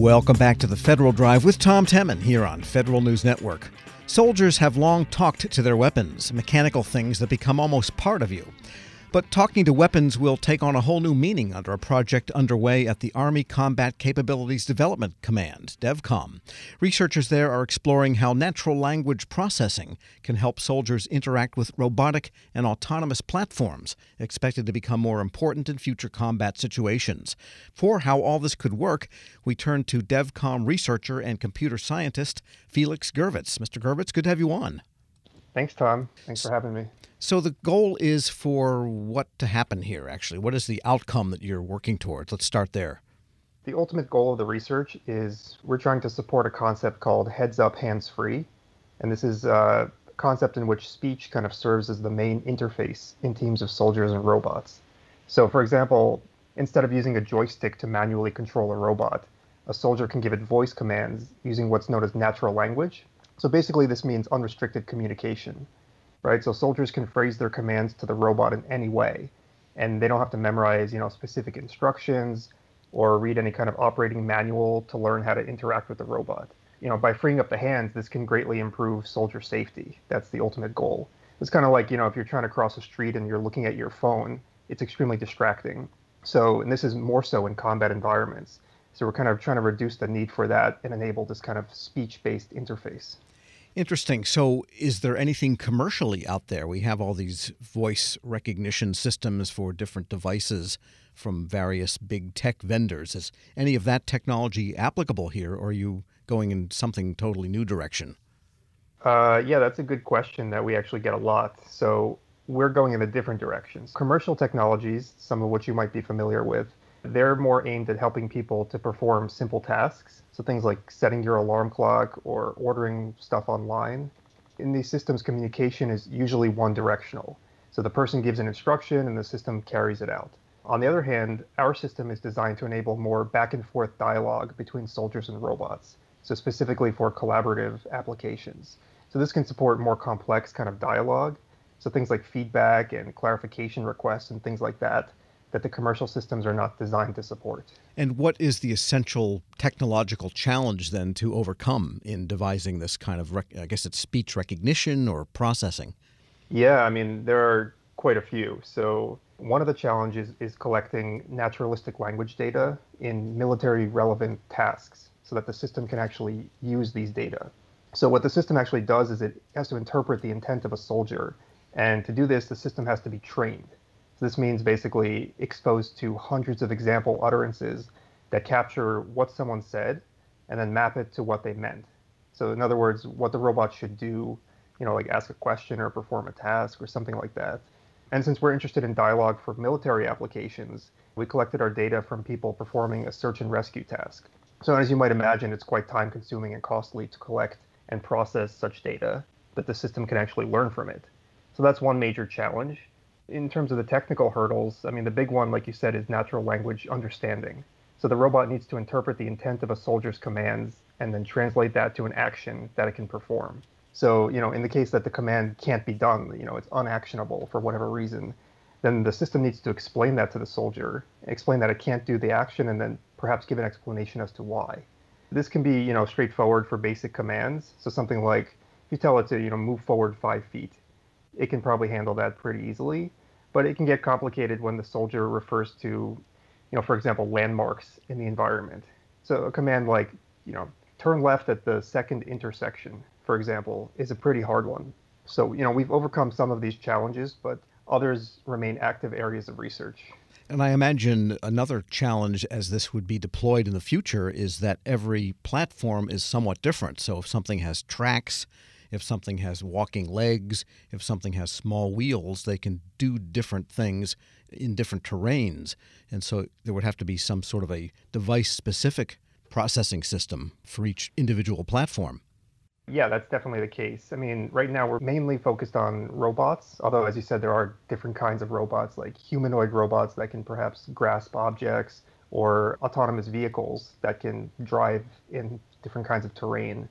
Welcome back to the Federal Drive with Tom Temin here on Federal News Network. Soldiers have long talked to their weapons, mechanical things that become almost part of you. But talking to weapons will take on a whole new meaning under a project underway at the Army Combat Capabilities Development Command, DEVCOM. Researchers there are exploring how natural language processing can help soldiers interact with robotic and autonomous platforms expected to become more important in future combat situations. For how all this could work, we turn to DEVCOM researcher and computer scientist Felix Gervirtz. Mr. Gervirtz, good to have you on. Thanks, Tom. Thanks for having me. So the goal is for what to happen here, actually. What is the outcome that you're working towards? Let's start there. The ultimate goal of the research is we're trying to support a concept called Heads Up Hands Free. And this is a concept in which speech kind of serves as the main interface in teams of soldiers and robots. So, for example, instead of using a joystick to manually control a robot, a soldier can give it voice commands using what's known as natural language. So basically this means unrestricted communication, right? So soldiers can phrase their commands to the robot in any way, and they don't have to memorize, specific instructions or read any kind of operating manual to learn how to interact with the robot. By freeing up the hands, this can greatly improve soldier safety. That's the ultimate goal. It's kind of like, if you're trying to cross the street and you're looking at your phone, it's extremely distracting. So, and this is more so in combat environments. So we're kind of trying to reduce the need for that and enable this kind of speech-based interface. Interesting. So is there anything commercially out there? We have all these voice recognition systems for different devices from various big tech vendors. Is any of that technology applicable here, or are you going in something totally new direction? Yeah, that's a good question that we actually get a lot. So we're going in a different direction. Commercial technologies, some of which you might be familiar with, they're more aimed at helping people to perform simple tasks. So things like setting your alarm clock or ordering stuff online. In these systems, communication is usually one directional. So the person gives an instruction and the system carries it out. On the other hand, our system is designed to enable more back and forth dialogue between soldiers and robots. So specifically for collaborative applications. So this can support more complex kind of dialogue. So things like feedback and clarification requests and things like that the commercial systems are not designed to support. And what is the essential technological challenge then to overcome in devising this kind of, it's speech recognition or processing? Yeah, there are quite a few. So one of the challenges is collecting naturalistic language data in military relevant tasks so that the system can actually use these data. So what the system actually does is it has to interpret the intent of a soldier. And to do this, the system has to be trained. This means basically exposed to hundreds of example utterances that capture what someone said and then map it to what they meant. So in other words, what the robot should do, like ask a question or perform a task or something like that. And since we're interested in dialogue for military applications, we collected our data from people performing a search and rescue task. So as you might imagine, it's quite time consuming and costly to collect and process such data that the system can actually learn from it. So that's one major challenge. In terms of the technical hurdles, the big one, like you said, is natural language understanding. So the robot needs to interpret the intent of a soldier's commands and then translate that to an action that it can perform. So, in the case that the command can't be done, it's unactionable for whatever reason, then the system needs to explain that to the soldier, explain that it can't do the action, and then perhaps give an explanation as to why. This can be, straightforward for basic commands. So something like if you tell it to, move forward 5 feet, it can probably handle that pretty easily. But it can get complicated when the soldier refers to, for example, landmarks in the environment. So a command like, turn left at the second intersection, for example, is a pretty hard one. So, we've overcome some of these challenges, but others remain active areas of research. And I imagine another challenge as this would be deployed in the future is that every platform is somewhat different. So if something has tracks, if something has walking legs, if something has small wheels, they can do different things in different terrains. And so there would have to be some sort of a device-specific processing system for each individual platform. Yeah, that's definitely the case. Right now we're mainly focused on robots, although, as you said, there are different kinds of robots, like humanoid robots that can perhaps grasp objects or autonomous vehicles that can drive in different kinds of terrain.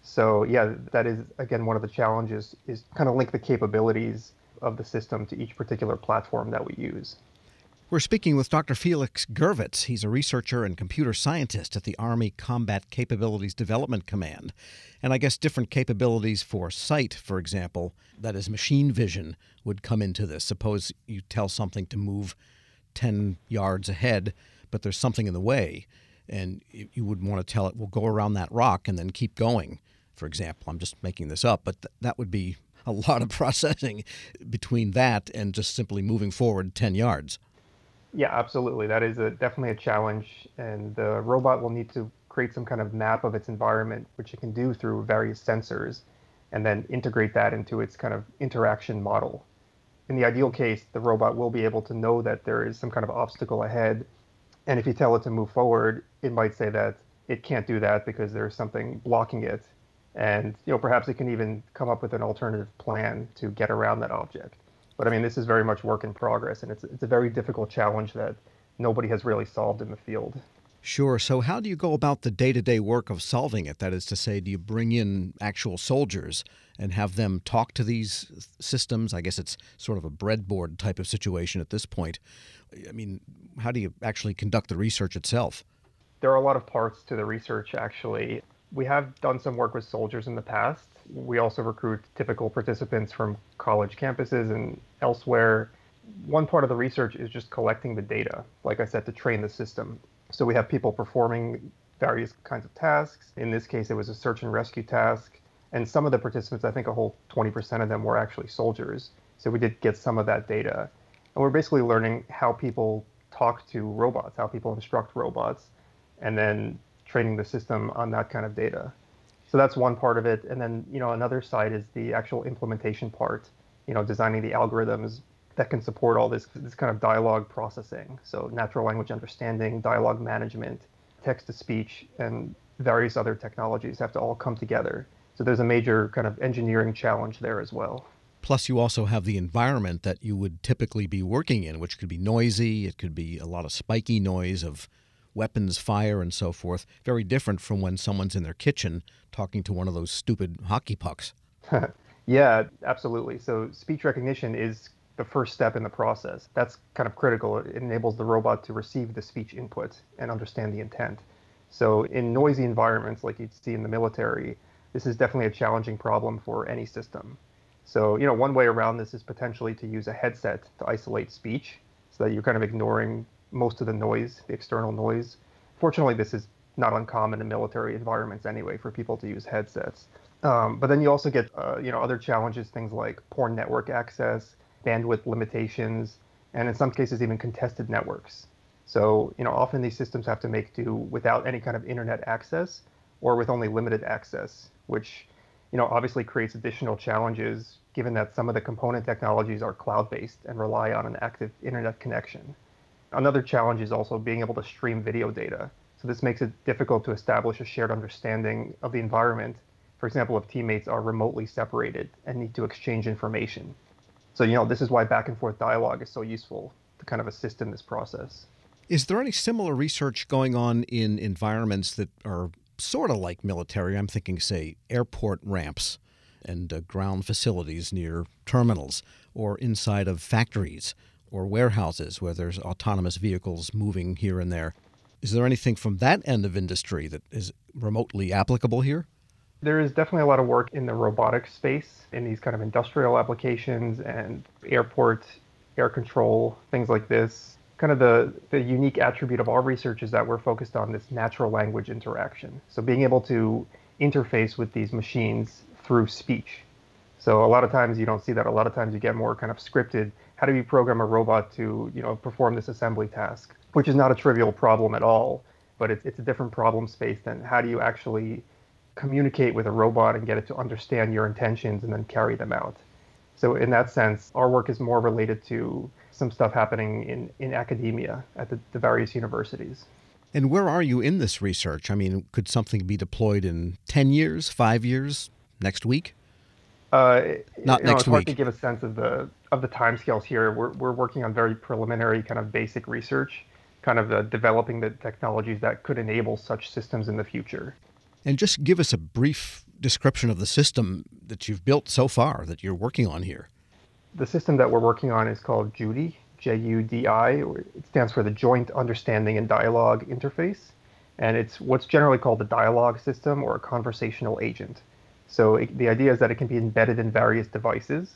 So yeah, that is, again, one of the challenges is kind of link the capabilities of the system to each particular platform that we use. We're speaking with Dr. Felix Gervirtz. He's a researcher and computer scientist at the Army Combat Capabilities Development Command. And I guess different capabilities for sight, for example, that is machine vision, would come into this. Suppose you tell something to move 10 yards ahead, but there's something in the way, and you would want to tell it, well, go around that rock and then keep going, for example. I'm just making this up, but that would be a lot of processing between that and just simply moving forward 10 yards. Yeah, absolutely. That is definitely a challenge, and the robot will need to create some kind of map of its environment, which it can do through various sensors, and then integrate that into its kind of interaction model. In the ideal case, the robot will be able to know that there is some kind of obstacle ahead, and if you tell it to move forward, it might say that it can't do that because there's something blocking it, and perhaps it can even come up with an alternative plan to get around that object. But I mean, this is very much work in progress, and it's a very difficult challenge that nobody has really solved in the field. Sure. So how do you go about the day-to-day work of solving it? That is to say, do you bring in actual soldiers and have them talk to these systems? I guess it's sort of a breadboard type of situation at this point. I mean, how do you actually conduct the research itself? There are a lot of parts to the research, actually. We have done some work with soldiers in the past. We also recruit typical participants from college campuses and elsewhere. One part of the research is just collecting the data, like I said, to train the system. So we have people performing various kinds of tasks. In this case, it was a search and rescue task. And some of the participants, I think a whole 20% of them were actually soldiers. So we did get some of that data. And we're basically learning how people talk to robots, how people instruct robots, and then training the system on that kind of data. So that's one part of it. And then, another side is the actual implementation part, designing the algorithms that can support all this kind of dialogue processing. So natural language understanding, dialogue management, text-to-speech, and various other technologies have to all come together. So there's a major kind of engineering challenge there as well. Plus, you also have the environment that you would typically be working in, which could be noisy. It could be a lot of spiky noise of weapons, fire, and so forth, very different from when someone's in their kitchen talking to one of those stupid hockey pucks. Yeah, absolutely. So speech recognition is the first step in the process. That's kind of critical. It enables the robot to receive the speech input and understand the intent. So in noisy environments like you'd see in the military, this is definitely a challenging problem for any system. So, one way around this is potentially to use a headset to isolate speech so that you're kind of ignoring most of the noise, the external noise. Fortunately, this is not uncommon in military environments anyway for people to use headsets. But then you also get, other challenges, things like poor network access, bandwidth limitations, and in some cases even contested networks. So, often these systems have to make do without any kind of internet access or with only limited access, which, obviously creates additional challenges given that some of the component technologies are cloud-based and rely on an active internet connection. Another challenge is also being able to stream video data. So this makes it difficult to establish a shared understanding of the environment. For example, if teammates are remotely separated and need to exchange information. So, this is why back and forth dialogue is so useful to kind of assist in this process. Is there any similar research going on in environments that are sort of like military? I'm thinking, say, airport ramps and ground facilities near terminals or inside of factories, or warehouses where there's autonomous vehicles moving here and there. Is there anything from that end of industry that is remotely applicable here? There is definitely a lot of work in the robotics space, in these kind of industrial applications and airport, air control, things like this. Kind of the unique attribute of our research is that we're focused on this natural language interaction. So being able to interface with these machines through speech. So a lot of times you don't see that. A lot of times you get more kind of scripted. How do you program a robot to, perform this assembly task, which is not a trivial problem at all, but it's a different problem space than how do you actually communicate with a robot and get it to understand your intentions and then carry them out. So in that sense, our work is more related to some stuff happening in academia at the various universities. And where are you in this research? I mean, could something be deployed in 10 years, 5 years, next week? It's hard to give a sense of the timescales here. We're working on very preliminary kind of basic research, kind of developing the technologies that could enable such systems in the future. And just give us a brief description of the system that you've built so far that you're working on here. The system that we're working on is called JUDI, JUDI, or it stands for the Joint Understanding and Dialogue Interface, and it's what's generally called the dialogue system or a conversational agent. So the idea is that it can be embedded in various devices.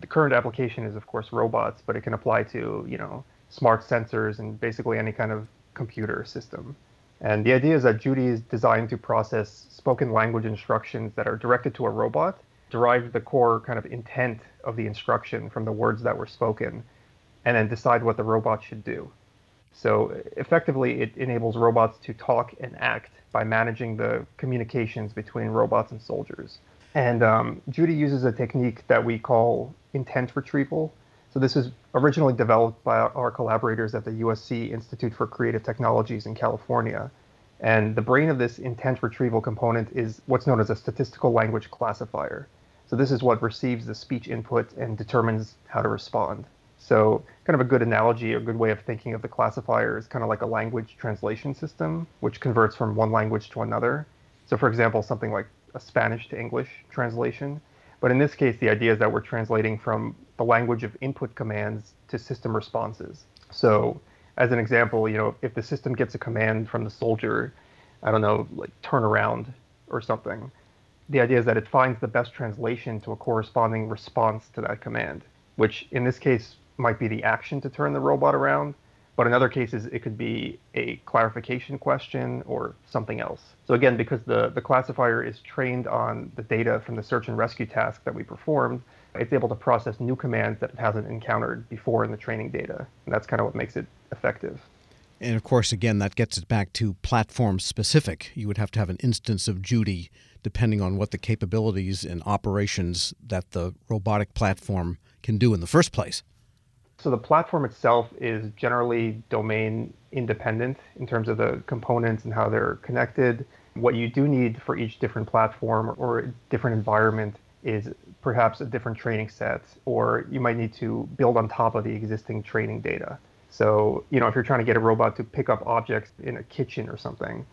The current application is, of course, robots, but it can apply to, you know, smart sensors and basically any kind of computer system. And the idea is that JUDI is designed to process spoken language instructions that are directed to a robot, derive the core kind of intent of the instruction from the words that were spoken, and then decide what the robot should do. So effectively, it enables robots to talk and act by managing the communications between robots and soldiers. And JUDI uses a technique that we call intent retrieval. So this was originally developed by our collaborators at the USC Institute for Creative Technologies in California. And the brain of this intent retrieval component is what's known as a statistical language classifier. So this is what receives the speech input and determines how to respond. So kind of a good analogy, a good way of thinking of the classifier is kind of like a language translation system, which converts from one language to another. So for example, something like a Spanish to English translation. But in this case, the idea is that we're translating from the language of input commands to system responses. So as an example, you know, if the system gets a command from the soldier, I don't know, like turn around or something, the idea is that it finds the best translation to a corresponding response to that command, which in this case might be the action to turn the robot around. But in other cases, it could be a clarification question or something else. So again, because the classifier is trained on the data from the search and rescue task that we performed, it's able to process new commands that it hasn't encountered before in the training data. And that's kind of what makes it effective. And of course, again, that gets it back to platform-specific. You would have to have an instance of JUDI depending on what the capabilities and operations that the robotic platform can do in the first place. So the platform itself is generally domain independent in terms of the components and how they're connected. What you do need for each different platform or different environment is perhaps a different training set, or you might need to build on top of the existing training data. So, you know, if you're trying to get a robot to pick up objects in a kitchen or something,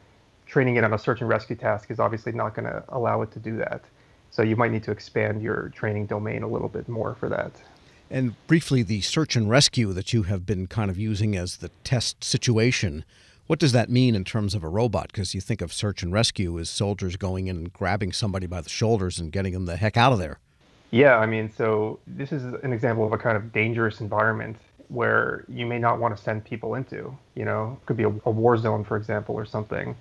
training it on a search and rescue task is obviously not going to allow it to do that. So you might need to expand your training domain a little bit more for that. And briefly, the search and rescue that you have been kind of using as the test situation, what does that mean in terms of a robot? Because you think of search and rescue as soldiers going in and grabbing somebody by the shoulders and getting them the heck out of there. Yeah, I mean, so this is an example of a kind of dangerous environment where you may not want to send people into, you know, it could be a war zone, for example, or something,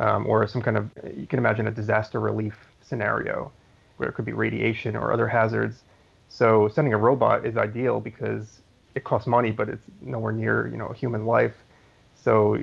or some kind of, you can imagine a disaster relief scenario where it could be radiation or other hazards. So sending a robot is ideal because it costs money, but it's nowhere near, you know, a human life. So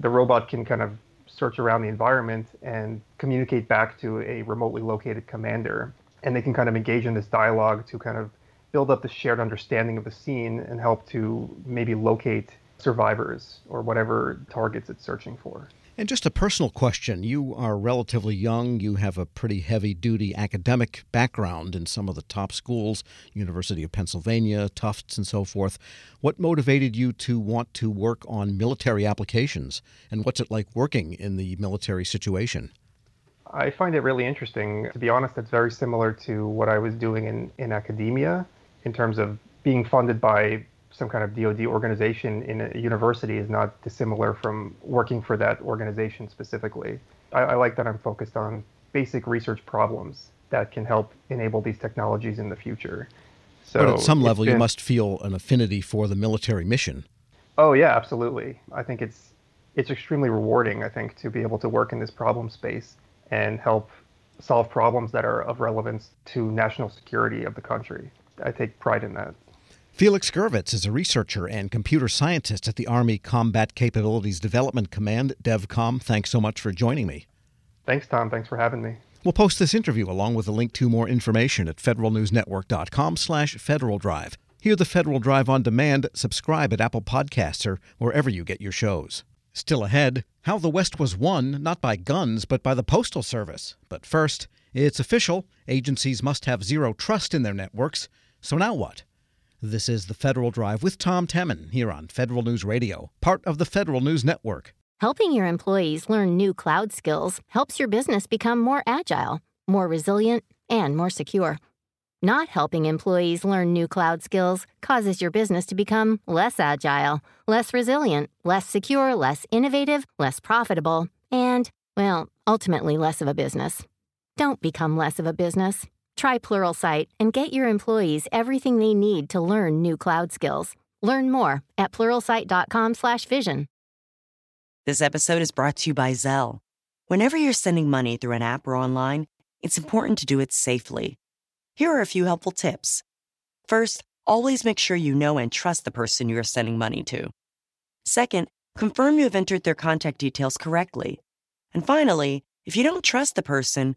the robot can kind of search around the environment and communicate back to a remotely located commander. And they can kind of engage in this dialogue to kind of build up the shared understanding of the scene and help to maybe locate survivors or whatever targets it's searching for. And just a personal question. You are relatively young. You have a pretty heavy-duty academic background in some of the top schools, University of Pennsylvania, Tufts, and so forth. What motivated you to want to work on military applications? And what's it like working in the military situation? I find it really interesting. To be honest, it's very similar to what I was doing in academia in terms of being funded by some kind of DoD organization in a university is not dissimilar from working for that organization specifically. I like that I'm focused on basic research problems that can help enable these technologies in the future. So but at some level, you must feel an affinity for the military mission. Oh, yeah, absolutely. I think it's extremely rewarding, I think, to be able to work in this problem space and help solve problems that are of relevance to national security of the country. I take pride in that. Felix Gervirtz is a researcher and computer scientist at the Army Combat Capabilities Development Command, DEVCOM. Thanks so much for joining me. Thanks, Tom. Thanks for having me. We'll post this interview along with a link to more information at federalnewsnetwork.com/Federal Drive. Hear the Federal Drive on demand. Subscribe at Apple Podcasts or wherever you get your shows. Still ahead, how the West was won, not by guns, but by the Postal Service. But first, it's official. Agencies must have zero trust in their networks. So now what? This is The Federal Drive with Tom Temin here on Federal News Radio, part of the Federal News Network. Helping your employees learn new cloud skills helps your business become more agile, more resilient, and more secure. Not helping employees learn new cloud skills causes your business to become less agile, less resilient, less secure, less innovative, less profitable, and, well, ultimately less of a business. Don't become less of a business. Try Pluralsight and get your employees everything they need to learn new cloud skills. Learn more at pluralsight.com/vision. This episode is brought to you by Zelle. Whenever you're sending money through an app or online, it's important to do it safely. Here are a few helpful tips. First, always make sure you know and trust the person you are sending money to. Second, confirm you have entered their contact details correctly. And finally, if you don't trust the person